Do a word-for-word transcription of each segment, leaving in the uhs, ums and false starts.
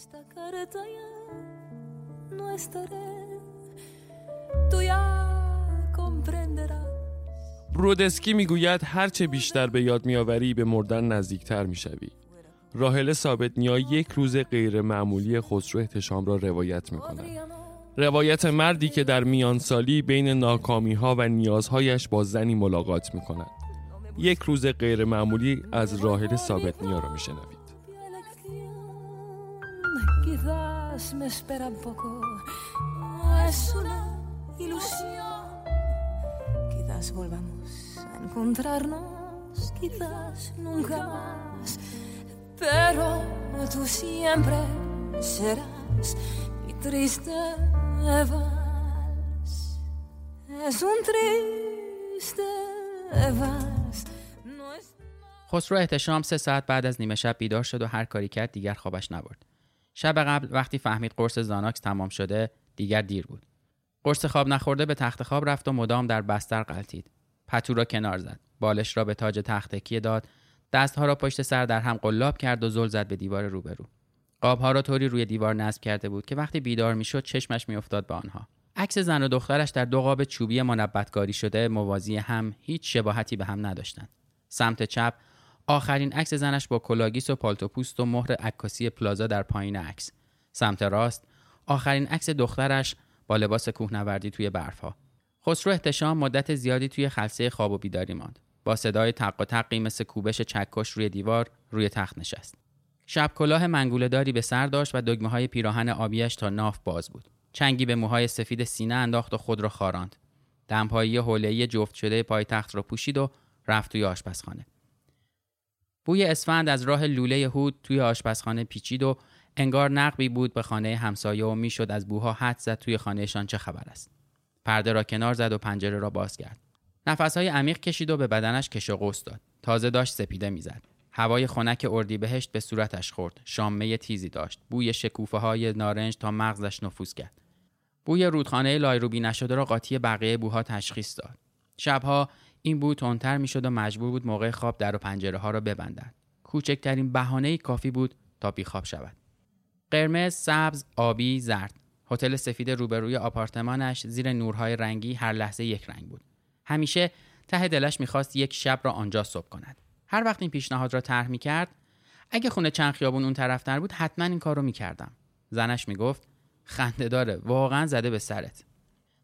Esta carta ya no estaré, tú ya comprenderás. برودسکی میگوید هرچه بیشتر به یاد میآوری به مردن نزدیکتر میشوی. راحله ثابت نیا یک روز غیر معمولی خسرو احتشام را روایت میکند. روایت مردی که در میانسالی بین ناکامی‌ها و نیازهایش با زنی ملاقات میکند. یک روز غیر معمولی از راحله ثابت نیا را میشنوید. Quizás me espera un poco, es una ilusión. Quizás volvamos a encontrarnos, quizás nunca más. Pero tú siempre serás mi triste vals. Es un triste vals. خسرو احتشام سه ساعت بعد از نیمه شب بیدار شد و هر کاری کرد دیگر خوابش نبرد. شب قبل وقتی فهمید قرص زاناکس تمام شده دیگر دیر بود. قرص خواب نخورده به تخت خواب رفت و مدام در بستر غلتید. پتو را کنار زد، بالش را به تاج تخت تکیه داد، دستها را پشت سر در هم قلاب کرد و زل زد به دیوار روبرو. قابها را طوری روی دیوار نصب کرده بود که وقتی بیدار میشد چشمش میافتاد به آنها. عکس زن و دخترش در دو قاب چوبی منبت‌کاری شده موازی هم هیچ شباهتی به هم نداشتند. سمت چپ آخرین عکس زنش با کلاگیس و پالتو پوست و مهر عکاسی پلازا در پایین عکس. سمت راست آخرین عکس دخترش با لباس کوهنوردی توی برفها. خسرو احتشام مدت زیادی توی خلسه خواب و بیداری ماند. با صدای تق و تقی مثل کوبش چکش روی دیوار روی تخت نشست. شب کلاه منگوله داری به سر داشت و دگمه‌های پیراهن آبیش تا ناف باز بود. چنگی به موهای سفید سینه انداخت و خود را خاراند. دمپایی حوله‌ای جفت شده پایتخت را پوشید و رفت توی آشپزخانه. بوی اسفند از راه لوله هود توی آشپزخانه پیچید و انگار نقبی بود به خانه همسایه و میشد از بوها حد زد توی خانهشان چه خبر است. پرده را کنار زد و پنجره را باز کرد. نفسهای عمیق کشید و به بدنش کش و قوس داد. تازه داشت سپیده میزد. هوای خنک اردیبهشت به صورتش خورد. شامه تیزی داشت. بوی شکوفه های نارنج تا مغزش نفوذ کرد. بوی رودخانه لایروبی نشده را قاطی بقیه بوها تشخیص داد. شبها این بو تندتر میشد و مجبور بود موقع خواب در و پنجره ها را ببندد. کوچکترین بهانه‌ای کافی بود تا بیخواب شود. قرمز، سبز، آبی، زرد. هتل سفید روبروی آپارتمانش زیر نورهای رنگی هر لحظه یک رنگ بود. همیشه ته دلش میخواست یک شب را آنجا صبح کند. هر وقت این پیشنهاد را طرح میکرد، اگه خونه چند خیابون اون طرفتر بود حتما این کارو میکردم. زنش میگفت خنده داره، واقعا زده به سرت.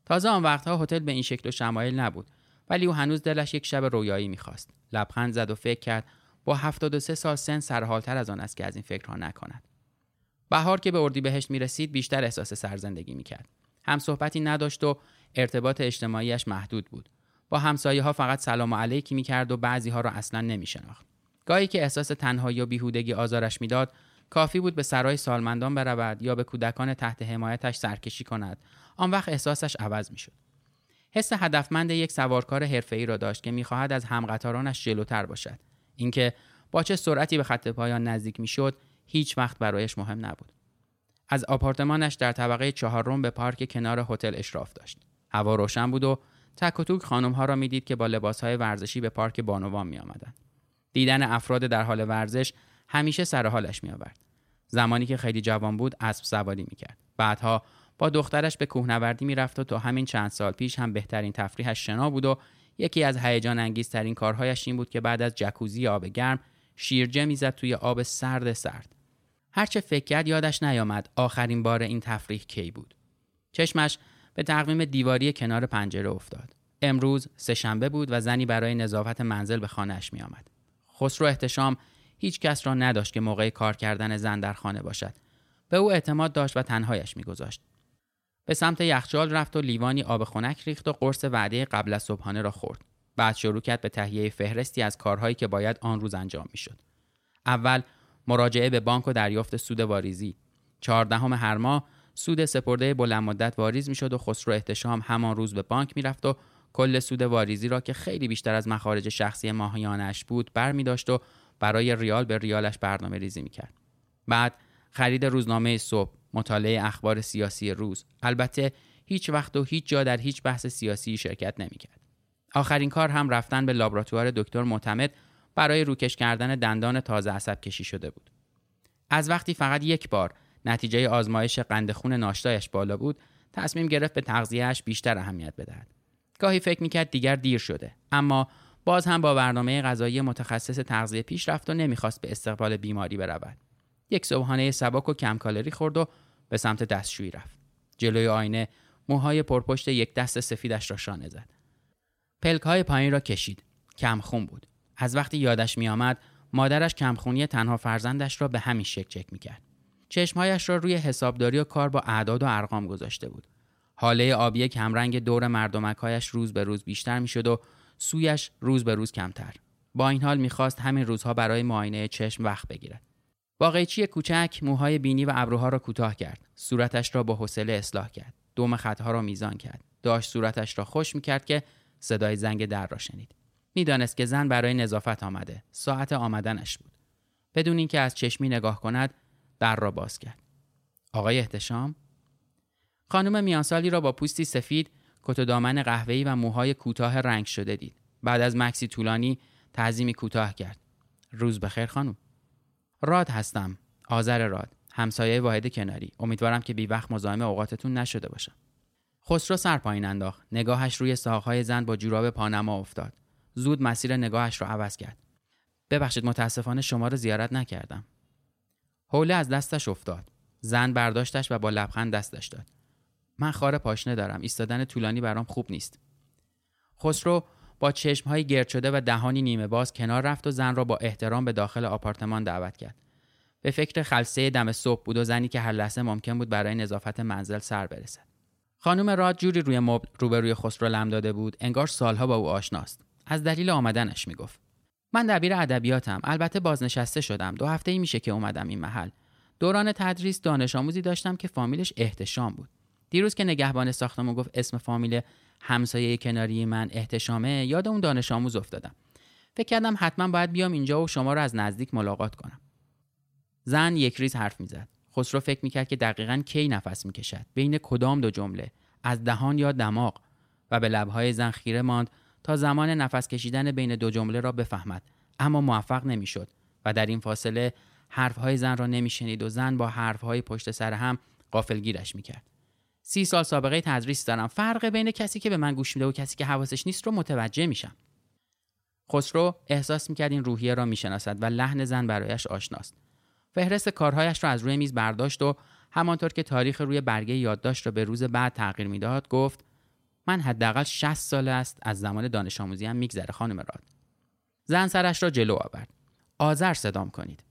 تازه آن وقتها هتل به این شکل و شمایل نبود. ولی او هنوز دلش یک شب رویایی میخواست. لبخند زد و فکر کرد با هفتاد و سه سال سن سرحالتر از آن است که از این فکرها نکند. بهار که به اردیبهشت میرسید بیشتر احساس سرزندگی میکرد. هم صحبتی نداشت و ارتباط اجتماعیش محدود بود. با همسایه‌ها فقط سلام و علیکی میکرد و بعضی‌ها را اصلا نمیشناخت. گاهی که احساس تنهایی و بیهودگی آزارش میداد، کافی بود به سرای سالمندان برود یا به کودکان تحت حمایتش سرکشی کند. آن وقت احساسش عوض میشد. حس هدفمند یک سوارکار حرفه‌ای را داشت که می‌خواهد از همقطارانش جلوتر باشد. اینکه با چه سرعتی به خط پایان نزدیک می‌شد، هیچ وقت برایش مهم نبود. از آپارتمانش در طبقه چهارم به پارک کنار هتل اشراف داشت. هوا روشن بود و تک و توک خانم‌ها را می‌دید که با لباس‌های ورزشی به پارک بانوان می‌آمدند. دیدن افراد در حال ورزش همیشه سر حالش می‌آورد. زمانی که خیلی جوان بود، اسب سواری می‌کرد. بعدها با دخترش به کوهنوردی میرفت و تا همین چند سال پیش هم بهترین تفریحش شنا بود و یکی از هیجان انگیزترین کارهایش این بود که بعد از جکوزی آب گرم شیرجه میزد توی آب سرد سرد. هرچه فکر کرد یادش نیامد آخرین بار این تفریح کی بود. چشمش به تقویم دیواری کنار پنجره افتاد. امروز سه‌شنبه بود و زنی برای نظافت منزل به خانه‌اش میآمد. خسرو احتشام هیچ کس را نداشت که موقع کار کردن زن در خانه باشد. به او اعتماد داشت و تنهایش میگذاشت. به سمت یخچال رفت و لیوانی آب خنک ریخت و قرص وعده قبل از صبحانه را خورد. بعد شروع کرد به تهیه فهرستی از کارهایی که باید آن روز انجام میشد. اول مراجعه به بانک و دریافت سود واریزی. چهاردهم هر ماه سود سپرده بلند مدت واریز میشد و خسرو احتشام همان روز به بانک میرفت و کل سود واریزی را که خیلی بیشتر از مخارج شخصی ماهیانش بود برمی‌داشت و برای ریال به ریالش برنامه‌ریزی می‌کرد. بعد خرید روزنامه صبح، مطالعه اخبار سیاسی روز، البته هیچ وقت و هیچ جا در هیچ بحث سیاسی شرکت نمی‌کرد. آخرین کار هم رفتن به لابراتوار دکتر معتمد برای روکش کردن دندان تازه عصب کشی شده بود. از وقتی فقط یک بار نتیجه آزمایش قند خون ناشتایش بالا بود، تصمیم گرفت به تغذیه‌اش بیشتر اهمیت بدهد. گاهی فکر میکرد دیگر دیر شده، اما باز هم با برنامه غذایی متخصص تغذیه پیش رفت و نمیخواست به استقبال بیماری برود. یک صبحانه سبک و کم کالری خورد و به سمت دستشویی رفت. جلوی آینه موهای پرپشت یک دست سفیدش را شانه زد. پلک‌های پایین را کشید. کمخون بود. از وقتی یادش میآمد مادرش کمخونی تنها فرزندش را به همین شکل چک میکرد. چشمهایش را روی حسابداری و کار با اعداد و ارقام گذاشته بود. حاله آبی کمرنگ دور مردمک‌هایش روز به روز بیشتر می‌شد و سویش روز به روز کمتر. با این حال می‌خواست همین روزها برای معاینه چشم وقت بگیرد. با قیچی کوچک موهای بینی و ابروها را کوتاه کرد. صورتش را با حوصله اصلاح کرد. دم خط‌ها را میزان کرد. داشت صورتش را خوش می‌کرد که صدای زنگ در را شنید. می‌دانست که زن برای نظافت آمده. ساعت آمدنش بود. بدون اینکه از چشمی نگاه کند، در را باز کرد. آقای احتشام، خانم میانسالی را با پوستی سفید، کت و دامن قهوه‌ای و موهای کوتاه رنگ شده دید. بعد از مکسی طولانی تعظیمی کوتاه کرد. روز بخیر خانم. راد هستم، آذر راد، همسایه واحد کناری. امیدوارم که بی وقت مزاحم اوقاتتون نشده باشم. خسرو سر پایین انداخت. نگاهش روی ساق‌های زن با جوراب پانما افتاد. زود مسیر نگاهش را عوض کرد. ببخشید متأسفانه شما را زیارت نکردم. حوله از دستش افتاد. زن برداشتش و با لبخند دستش داد. من خار پاشنه دارم. ایستادن طولانی برام خوب نیست. خسرو با چشم‌های گرد شده و دهانی نیمه باز کنار رفت و زن را با احترام به داخل آپارتمان دعوت کرد. به فکر خلسه دم صبح بود و زنی که هر لحظه ممکن بود برای نظافت منزل سر برسد. خانم راد جوری روی مبل روبروی خسرو لم داده بود انگار سالها با او آشناست. از دلیل آمدنش میگفت: من دبیر ادبیاتم، البته بازنشسته شدم. دو هفته‌ای میشه که اومدم این محل. دوران تدریس دانش آموزی داشتم که فامیلش احتشام بود. دیروز که نگهبان ساختمون گفت اسم فامیل همسایه کناری من احتشامه، یاد اون دانش آموز افتادم. فکر کردم حتما باید بیام اینجا و شما رو از نزدیک ملاقات کنم. زن یک ریز حرف میزد. خسرو فکر میکرد که دقیقاً کی نفس میکشد، بین کدام دو جمله، از دهان یا دماغ، و به لبهای زن خیره ماند تا زمان نفس کشیدن بین دو جمله را بفهمد، اما موفق نمیشد و در این فاصله حرفهای زن را نمیشنید و زن با حرفهای پشت سر هم غافلگیرش میکرد. سی سال سابقه تدریس دارم. فرق بین کسی که به من گوش میده و کسی که حواسش نیست رو متوجه میشم. خسرو احساس میکرد این روحیه را میشناسد و لحن زن برایش آشناست. فهرست کارهایش را از روی میز برداشت و همانطور که تاریخ روی برگه یادداشت را به روز بعد تغییر میداد گفت: من حداقل شصت سال است از زمان دانش آموزی ام میگذره خانم راد. زن سرش را جلو آورد. آذر صدام کنید.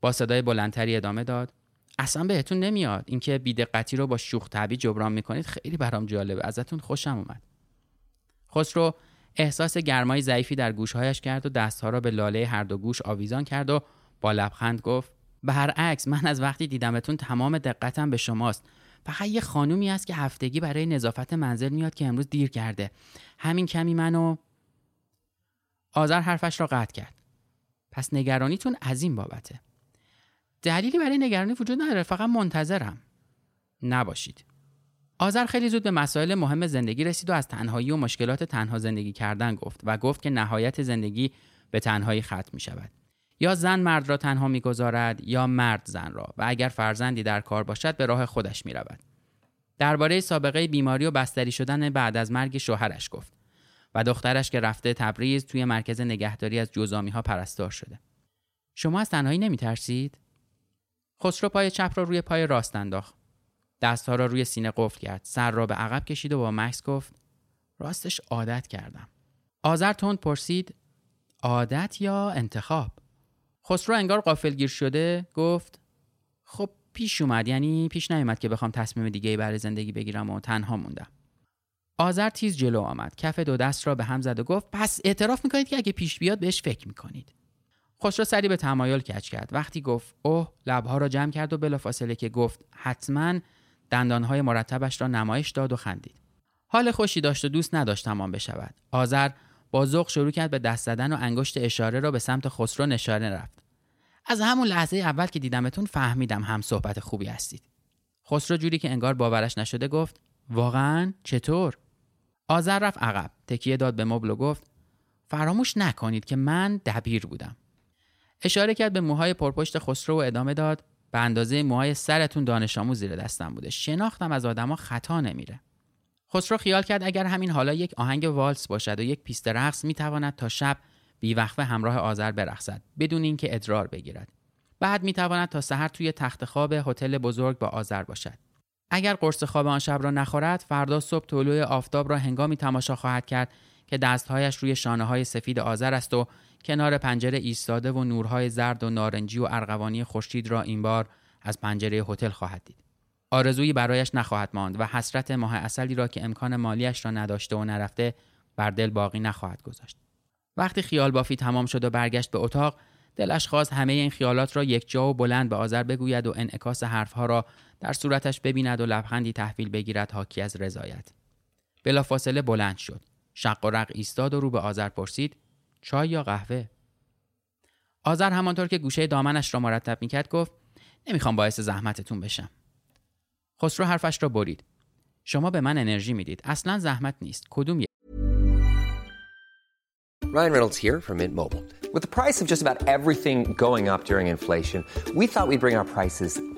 با صدای بلندتری ادامه داد: اصلا بهتون نمیاد. اینکه بی‌دقتی رو با شوخ طبعی جبران میکنید خیلی برام جالبه. ازتون خوشم اومد. خسرو احساس گرمای ضعیفی در گوشهایش کرد و دستها را به لاله هر دو گوش آویزان کرد و با لبخند گفت: برعکس، من از وقتی دیدمتون تمام دقتم به شماست. فقط یه خانومی است که هفتگی برای نظافت منزل میاد که امروز دیر کرده. همین کمی منو آذر حرفش را قطع کرد. پس نگرانیتون از این بابته. دلیلی برای نگرانی وجود نداره، فقط منتظرم. نباشید. آذر خیلی زود به مسائل مهم زندگی رسید و از تنهایی و مشکلات تنها زندگی کردن گفت و گفت که نهایت زندگی به تنهایی ختم می شود. یا زن مرد را تنها می گذارد یا مرد زن را، و اگر فرزندی در کار باشد به راه خودش می رود. درباره سابقه بیماری و بستری شدن بعد از مرگ شوهرش گفت و دخترش که رفته تبریز توی مرکز نگهداری از جذامی‌ها پرستار شده. شما از تنهایی نمی ترسید؟ خسرو پای چپ را روی پای راست انداخت. دستها را روی سینه قفل کرد. سر را به عقب کشید و با مکث گفت: راستش عادت کردم. آذر تند پرسید: عادت یا انتخاب؟ خسرو انگار غافلگیر شده گفت: خب پیش اومد. یعنی پیش نیومد که بخوام تصمیم دیگه‌ای برای زندگی بگیرم و تنها موندم. آذر تیز جلو آمد، کف دو دست را به هم زد و گفت: پس اعتراف میکنید که اگه پیش بیاد بهش فکر میکنید. خسرو سری به تمایل کج کرد. وقتی گفت اوه، لبها را جمع کرد و بلافاصله که گفت حتما، دندانهای مرتبش را نمایش داد و خندید. حال خوشی داشت و دوست نداشت تمام بشود. آذر با ذوق شروع کرد به دست زدن و انگشت اشاره را به سمت خسرو نشانه رفت. از همون لحظه اول که دیدمتون فهمیدم هم صحبت خوبی هستید. خسرو جوری که انگار باورش نشده گفت: واقعاً؟ چطور؟ آذر رفت عقب، تکیه داد به مبل و گفت: فراموش نکنید که من دبیر بودم. اشاره کرد به موهای پرپشت خسرو و ادامه داد: به اندازه موهای سرتون دانش آموز زیر دستم بوده. شناختم از آدما خطا نمیره. خسرو خیال کرد اگر همین حالا یک آهنگ والس باشد و یک پیست رقص میتواند تا شب بیوقفه همراه آذر برقصد بدون اینکه ادرار بگیرد. بعد میتواند تا سحر توی تخت خواب هتل بزرگ با آذر باشد. اگر قرص خواب آن شب را نخورد، فردا صبح طلوع آفتاب را هنگامی تماشا خواهد کرد که دستهایش روی شانه‌های سفید آذر است و کنار پنجره ایستاده و نورهای زرد و نارنجی و ارغوانی خورشید را این بار از پنجره هتل خواهد دید. آرزویی برایش نخواهد ماند و حسرت ماه عسلی را که امکان مالیش را نداشته و نرفته بر دل باقی نخواهد گذاشت. وقتی خیال بافی تمام شد و برگشت به اتاق، دلش خواست همه این خیالات را یکجا و بلند به آذر بگوید و انعکاس حرفها را در صورتش ببیند و لبخندی تحویل بگیرد حاکی از رضایت. بلافاصله بلند شد، شق و رق ایستاد و رو به آذر پرسید: چای یا قهوه؟ آذر همانطور که گوشه دامنش را مرتب میکرد گفت: نمیخوام باعث زحمتتون بشم. خسرو حرفش را برید: شما به من انرژی میدید، اصلا زحمت نیست. کدوم؟ Ryan Reynolds here from Mint Mobile. With the price of just about everything going up during inflation, we thought we'd bring our prices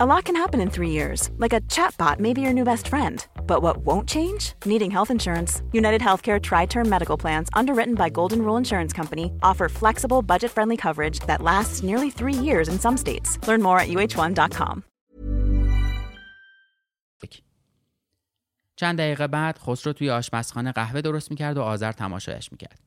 A lot can happen in three years, like a chatbot may be your new best friend. But what won't change? Needing health insurance. United Healthcare Tri-Term Medical Plans, underwritten by Golden Rule Insurance Company, offer flexible, budget-friendly coverage that lasts nearly three years in some states. Learn more at u h one dot com. چند دقیقه بعد خسرو توی آشپزخانه قهوه درست میکرد و آذر تماشایش میکرد.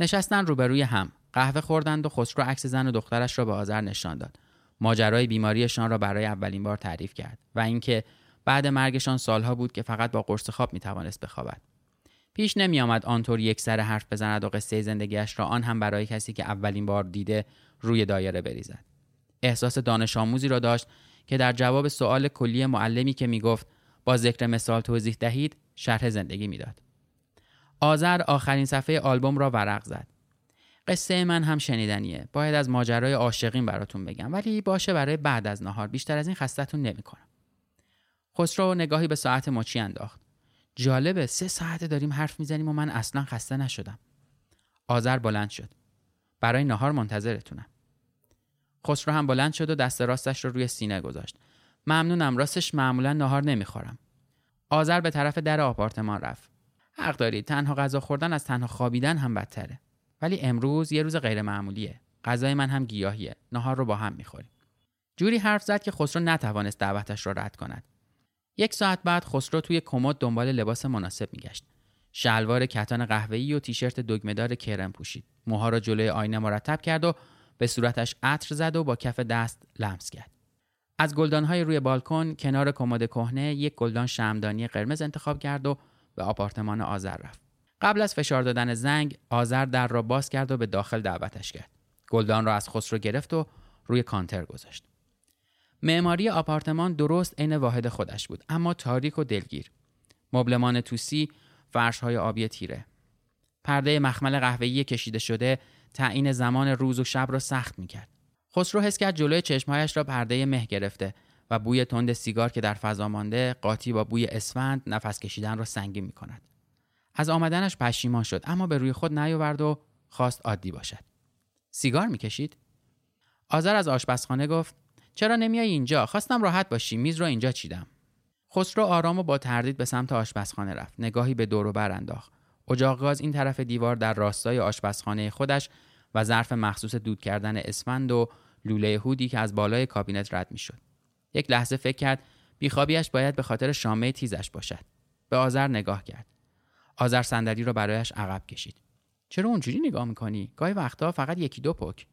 نشستن روبروی هم، قهوه خوردند و خسرو عکس زن و دخترش را به آذر نشان داد. ماجرای بیماریشان را برای اولین بار تعریف کرد و اینکه بعد مرگشان سالها بود که فقط با قرص خواب میتوانست بخوابد. پیش نمی آمد آنطور یک سر حرف بزند و قصه زندگیش را آن هم برای کسی که اولین بار دیده روی دایره بریزد. احساس دانش آموزی را داشت که در جواب سؤال کلی معلمی که میگفت با ذکر مثال توضیح دهید، شرح زندگی میداد. آذر آخرین صفحه آلبوم را ورق زد. قصه من هم شنیدنیه. باید از ماجرای عاشقین براتون بگم، ولی باشه برای بعد از نهار، بیشتر از این خستتون نمی‌کنم. خسرو نگاهی به ساعت مچی انداخت. جالبه، سه ساعته داریم حرف میزنیم و من اصلا خسته نشدم. آذر بلند شد. برای نهار منتظرتونم. خسرو هم بلند شد و دست راستش رو روی سینه گذاشت. ممنونم، راستش معمولا نهار نمیخورم. آذر به طرف در آپارتمان رفت. حق داری، تنها غذا خوردن از تنها خوابیدن هم بدتره. ولی امروز یه روز غیر معمولیه. غذای من هم گیاهیه. نهار رو با هم میخوریم. جوری حرف زد که خسرو نتوانست دعوتش را رد کند. یک ساعت بعد خسرو توی کمد دنبال لباس مناسب میگشت. شلوار کتان قهوه‌ای و تیشرت دگمه‌دار کرم پوشید. موها را جلوی آینه مرتب کرد و به صورتش عطر زد و با کف دست لمس کرد. از گلدان‌های روی بالکن کنار کمد کهنه یک گلدان شمعدانی قرمز انتخاب کرد و به آپارتمان آذر رفت. قبل از فشار دادن زنگ، آذر در را باز کرد و به داخل دعوتش کرد. گلدان را از خسرو گرفت و روی کانتر گذاشت. معماری آپارتمان درست عین واحد خودش بود، اما تاریک و دلگیر. مبلمان توسی، فرش‌های آبی تیره. پرده مخمل قهوه‌ای کشیده شده تعیین زمان روز و شب را سخت می‌کرد. خسرو حس کرد جلوی چشم‌هایش را پرده مه گرفته و بوی تند سیگار که در فضا مانده، قاطی با بوی اسفند، نفس کشیدن را سنگین می‌کند. از آمدنش پشیمان شد، اما به روی خود نیاورد و خواست عادی باشد. سیگار میکشید؟ آذر از آشپزخانه گفت: چرا نمیای اینجا؟ خواستم راحت باشی، میز رو اینجا چیدم. خسرو آرام و با تردید به سمت آشپزخانه رفت. نگاهی به دور و بر انداخت. اجاق گاز این طرف دیوار در راستای آشپزخانه خودش و ظرف مخصوص دود کردن اسفند و لوله هودی که از بالای کابینت رد میشد. یک لحظه فکر کرد بیخوابیش باید به خاطر شامه تیزش باشد. به آذر نگاه کرد. آذر صندلی را برایش عقب کشید. چرا اونجوری نگاه میکنی؟ گاهی وقتها فقط یکی دو پک.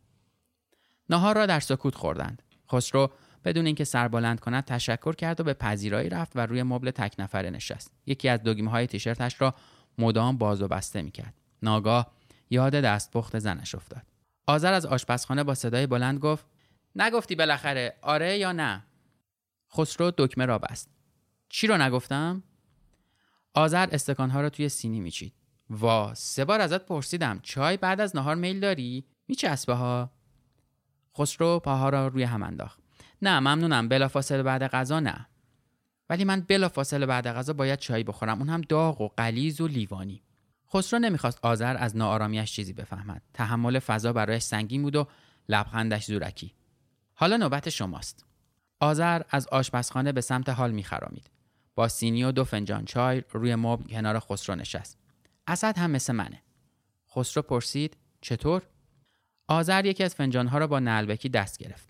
ناهار را در سکوت خوردند. خسرو بدون اینکه سر بلند کند تشکر کرد و به پذیرایی رفت و روی مبل تک نفره نشست. یکی از دوگیمه‌های تیشرتش را مدام باز و بسته میکرد. ناگاه یاد دستپخت زنش افتاد. آذر از آشپزخانه با صدای بلند گفت: نگفتی بالاخره، آره یا نه؟ خسرو دکمه را بست. چی رو نگفتم؟ آذر استکانها را توی سینی میچید. وا، سه بار ازت پرسیدم چای بعد از نهار میل داری؟ میچسبه ها. خسرو پاها را روی هم انداخت. نه ممنونم، بلافاصله بعد غذا نه. ولی من بلافاصله بعد غذا باید چای بخورم، اون هم داغ و غلیظ و لیوانی. خسرو نمیخواست آذر از ناآرامیش چیزی بفهمد. تحمل فضا برایش سنگین بود و لبخندش زورکی. حالا نوبت شماست. آذر از آشپزخانه به سمت هال میخرامید. با سینی و دو فنجان چای روی مبل کنار خسرو نشست. اسد هم مثل منه. خسرو پرسید: چطور؟ آذر یکی از فنجان‌ها را با نعلبکی دست گرفت.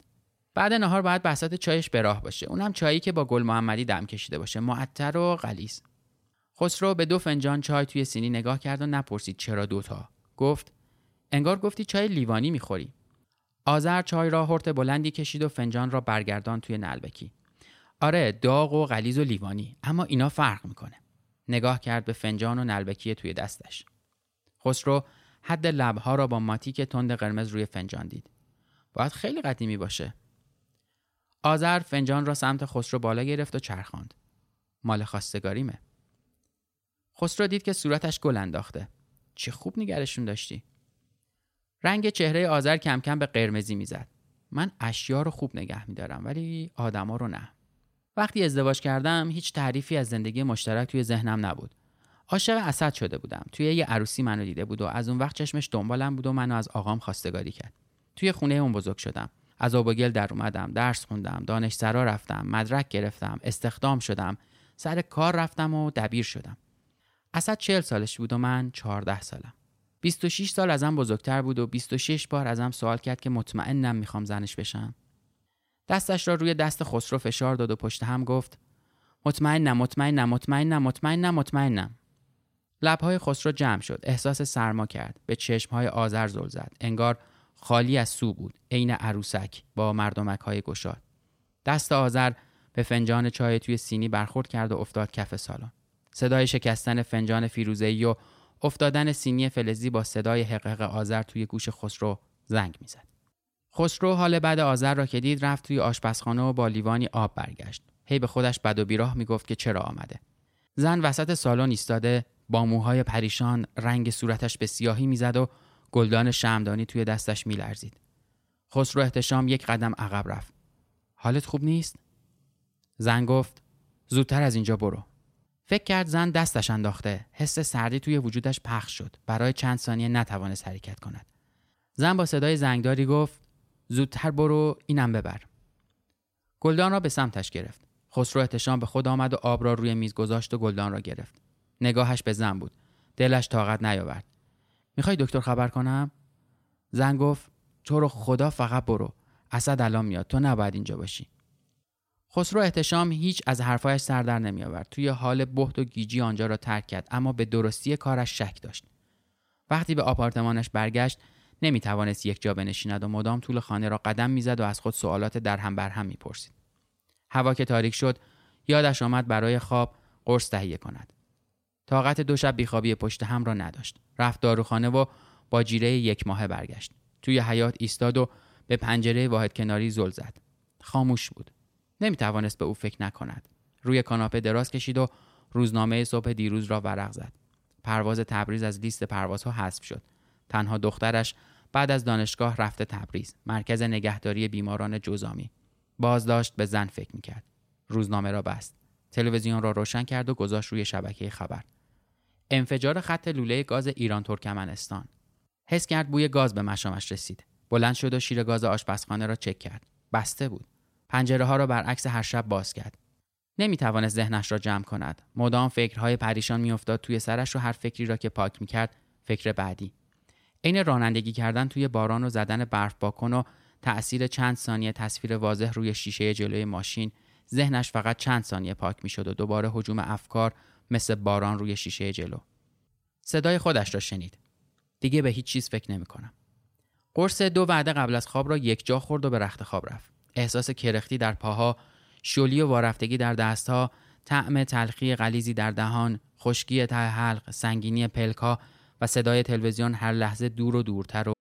بعد نهار باید بساط چایش به راه باشه. اونم چایی که با گل محمدی دم کشیده باشه، معطر و غلیظ. خسرو به دو فنجان چای توی سینی نگاه کرد و نپرسید چرا دوتا. گفت: انگار گفتی چای لیوانی می‌خوری. آذر چای را هورت بلندی کشید و فنجان را برگردان توی نعلبکی. آره، داغ و غلیظ و لیوانی، اما اینا فرق میکنه. نگاه کرد به فنجان و نعلبکی توی دستش. خسرو حد لبها را با ماتیک تند قرمز روی فنجان دید. باید خیلی قدیمی باشه. آذر فنجان را سمت خسرو بالا گرفت و چرخاند. مال خواستگاریمه. خسرو دید که صورتش گل انداخته. چه خوب نگرشون داشتی. رنگ چهره آذر کم کم به قرمزی میزد. من اشیا رو خوب نگه میدارم ولی آدما رو نه. وقتی ازدواج کردم هیچ تعریفی از زندگی مشترک توی ذهنم نبود. عاشق اسد شده بودم. توی یه عروسی منو دیده بود و از اون وقت چشمش دنبالم بود و منو از آقام خواستگاری کرد. توی خونه اون بزرگ شدم. از آبگل در اومدم، درس خوندم، دانشسرا رفتم، مدرک گرفتم، استخدام شدم، سر کار رفتم و دبیر شدم. اسد چهل سالش بود و من چهارده سالم. بیست و شش سال ازم بزرگتر بود و بیست و شش بار ازم سوال کرد که مطمئنم میخوام زنش بشم. دستش را روی دست خسرو فشار داد و پشت هم گفت: مطمئنم مطمئنم مطمئنم مطمئنم مطمئنم. لبهای خسرو جمع شد. احساس سرما کرد. به چشمهای آذر زل زد. انگار خالی از سو بود، عین عروسک با مردمک‌های گشاد. دست آذر به فنجان چای توی سینی برخورد کرد و افتاد کف سالن. صدای شکستن فنجان فیروزه‌ای و افتادن سینی فلزی با صدای حقق آذر توی گوش خسرو زنگ می‌زد. خسرو حال بعد آذر را که دید رفت توی آشپزخانه و با لیوانی آب برگشت. هی به خودش بد و بیراه میگفت که چرا آمده. زن وسط سالن ایستاده با موهای پریشان، رنگ صورتش به سیاهی میزد و گلدان شمعدانی توی دستش میلرزید. خسرو احتشام یک قدم عقب رفت. حالت خوب نیست؟ زن گفت: زودتر از اینجا برو. فکر کرد زن دستش انداخته. حس سردی توی وجودش پخش شد. برای چند ثانیه نتوانست حرکت کند. زن با صدای زنگداری گفت: زودتر برو، اینم ببر. گلدان را به سمتش گرفت. خسرو احتشام به خود آمد و آب را روی میز گذاشت و گلدان را گرفت. نگاهش به زن بود. دلش طاقت نیاورد. میخوای دکتر خبر کنم؟ زن گفت: تو رو خدا فقط برو. اسد الان میاد. تو نباید اینجا باشی. خسرو احتشام هیچ از حرفایش سر در نمی آورد. توی حال بهت و گیجی آنجا را ترک کرد، اما به درستی کارش شک داشت. وقتی به آپارتمانش برگشت نمی توانست یک جا بنشیند و مدام طول خانه را قدم می زد و از خود سوالات درهم برهم می پرسید. هوا که تاریک شد یادش آمد برای خواب قرص تهیه کند. طاقت دو شب بیخوابی پشت هم را نداشت. رفت داروخانه و با جیره یک ماهه برگشت. توی حیاط ایستاد و به پنجره واحد کناری زل زد. خاموش بود. نمی توانست به او فکر نکند. روی کاناپه دراز کشید و روزنامه صبح دیروز را ورق زد. پرواز تبریز از لیست پروازها حذف شد. تنها دخترش بعد از دانشگاه رفته تبریز، مرکز نگهداری بیماران جزامی. باز داشت به زن فکر میکرد. روزنامه را بست. تلویزیون را روشن کرد و گذاشت روی شبکه خبر. انفجار خط لوله گاز ایران ترکمنستان. حس کرد بوی گاز به مشامش رسید. بلند شد و شیر گاز آشپزخانه را چک کرد. بسته بود. پنجره ها را برعکس هر شب باز کرد. نمیتوانست ذهنش را جمع کند. مدام فکرهای پریشان میافتاد توی سرش و هر فکری را که پاک میکرد فکر بعدی. عین رانندگی کردن توی باران و زدن برف باکن و تأثیر چند ثانیه تصویر واضح روی شیشه جلوی ماشین، ذهنش فقط چند ثانیه پاک میشد و دوباره هجوم افکار مثل باران روی شیشه جلو. صدای خودش را شنید. دیگه به هیچ چیز فکر نمی‌کنم. قرص دو وعده قبل از خواب را یک جا خورد و به رخت خواب رفت. احساس کرختی در پاها، شلی و وارفتگی در دستها، طعم تلخی غلیظی در دهان، خشکی ته حلق، سنگینی پلک‌ها و صدای تلویزیون هر لحظه دور و دورتر. و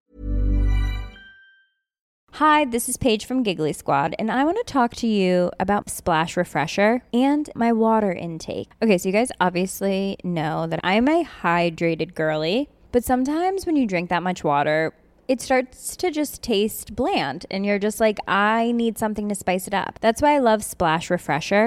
Hi, this is Paige from Giggly Squad, and I want to talk to you about Splash Refresher and my water intake. Okay, so you guys obviously know that I'm a hydrated girly, but sometimes when you drink that much water, it starts to just taste bland, and you're just like, I need something to spice it up. That's why I love Splash Refresher.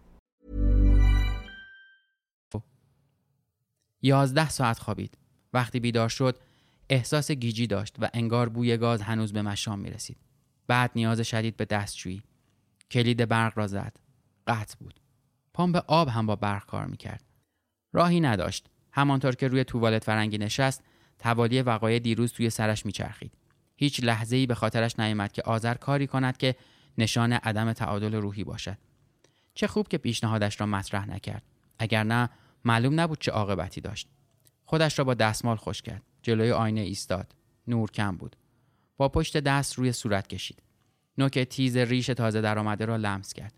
یازده ساعت خوابید. وقتی بیدار شد احساس گیجی داشت و انگار بوی گاز هنوز به مشام میرسید. بعد نیاز شدید به دستشویی. کلید برق را زد. قطع بود. پمپ آب هم با برق کار میکرد. راهی نداشت. همانطور که روی توالت فرنگی نشست، توالی وقایع دیروز توی سرش میچرخید. هیچ لحظه‌ای به خاطرش نیامد که آذر کاری کند که نشانه عدم تعادل روحی باشد. چه خوب که پیشنهادش را مطرح نکرد. اگر نه معلوم نبود چه عاقبتی داشت. خودش را با دستمال خشک کرد. جلوی آینه ایستاد. نور کم بود. با پشت دست روی صورت کشید. نوک تیز ریش تازه درآمده را لمس کرد.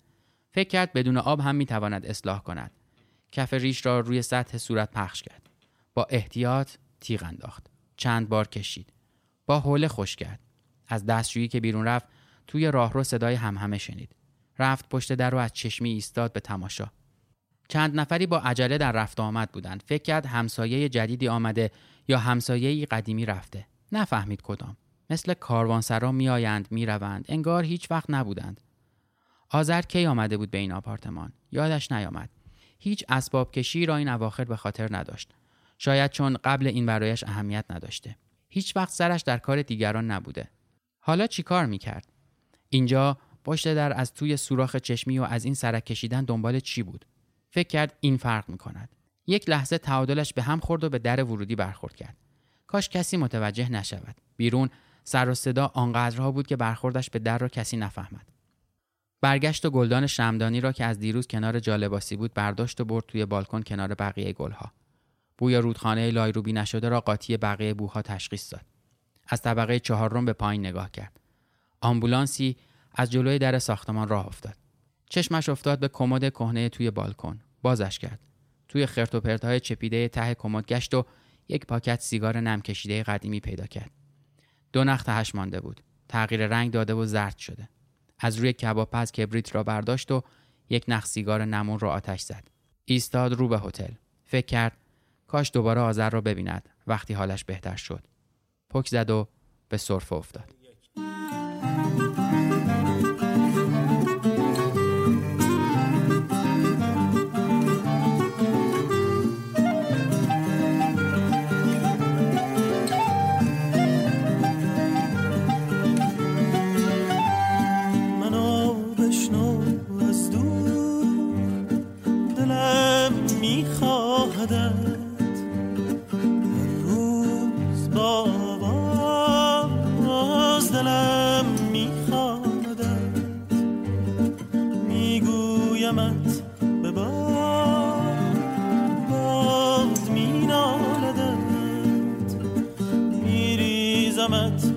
فکر کرد بدون آب هم میتواند اصلاح کند. کف ریش را روی سطح صورت پخش کرد. با احتیاط تیغ انداخت. چند بار کشید. با هوله خشک کرد. از دستشویی که بیرون رفت، توی راهرو صدای همهمه شنید. رفت پشت در و از چشمی ایستاد به تماشا. چند نفری با عجله در رفت آمد بودند. فکر کرد همسایه جدیدی آمده یا همسایه‌ای قدیمی رفته. نفهمید کدام. مثل کاروانسرا میآیند میروند، انگار هیچ وقت نبودند. آذر کی آمده بود به این آپارتمان؟ یادش نیامد. هیچ اسباب کشی را این اواخر به خاطر نداشت. شاید چون قبل این برایش اهمیت نداشته. هیچ وقت سرش در کار دیگران نبوده. حالا چی کار میکرد؟ اینجا پشت در از توی سوراخ چشمی و از این سرک کشیدن دنبال چی بود؟ فکر کرد این فرق میکند. یک لحظه تعادلش به هم خورد و به در ورودی برخورد کرد. کاش کسی متوجه نشود. بیرون سر و صدا آنقدرها بود که برخوردش به در را کسی نفهمد. برگشت و گلدان شمعدانی را که از دیروز کنار جالباسی بود برداشت و برد توی بالکن کنار بقیه گلها. بوی رودخانه لایروبی نشده را قاطی بقیه بوها تشخیص داد. از طبقه چهارم به پایین نگاه کرد. آمبولانسی از جلوی در ساختمان راه افتاد. چشمش افتاد به کمد کهنه توی بالکن. بازش کرد. توی خرت و پرت‌های چپیده ته کمد گشت و یک پاکت سیگار نم کشیده قدیمی پیدا کرد. دو نخ تهش مانده بود. تغییر رنگ داده و زرد شده. از روی کبابپز کبریت را برداشت و یک نخ سیگار نمون را آتش زد. ایستاد رو به هتل. فکر کرد کاش دوباره آذر را ببیند وقتی حالش بهتر شد. پک زد و به سرفه افتاد. I'm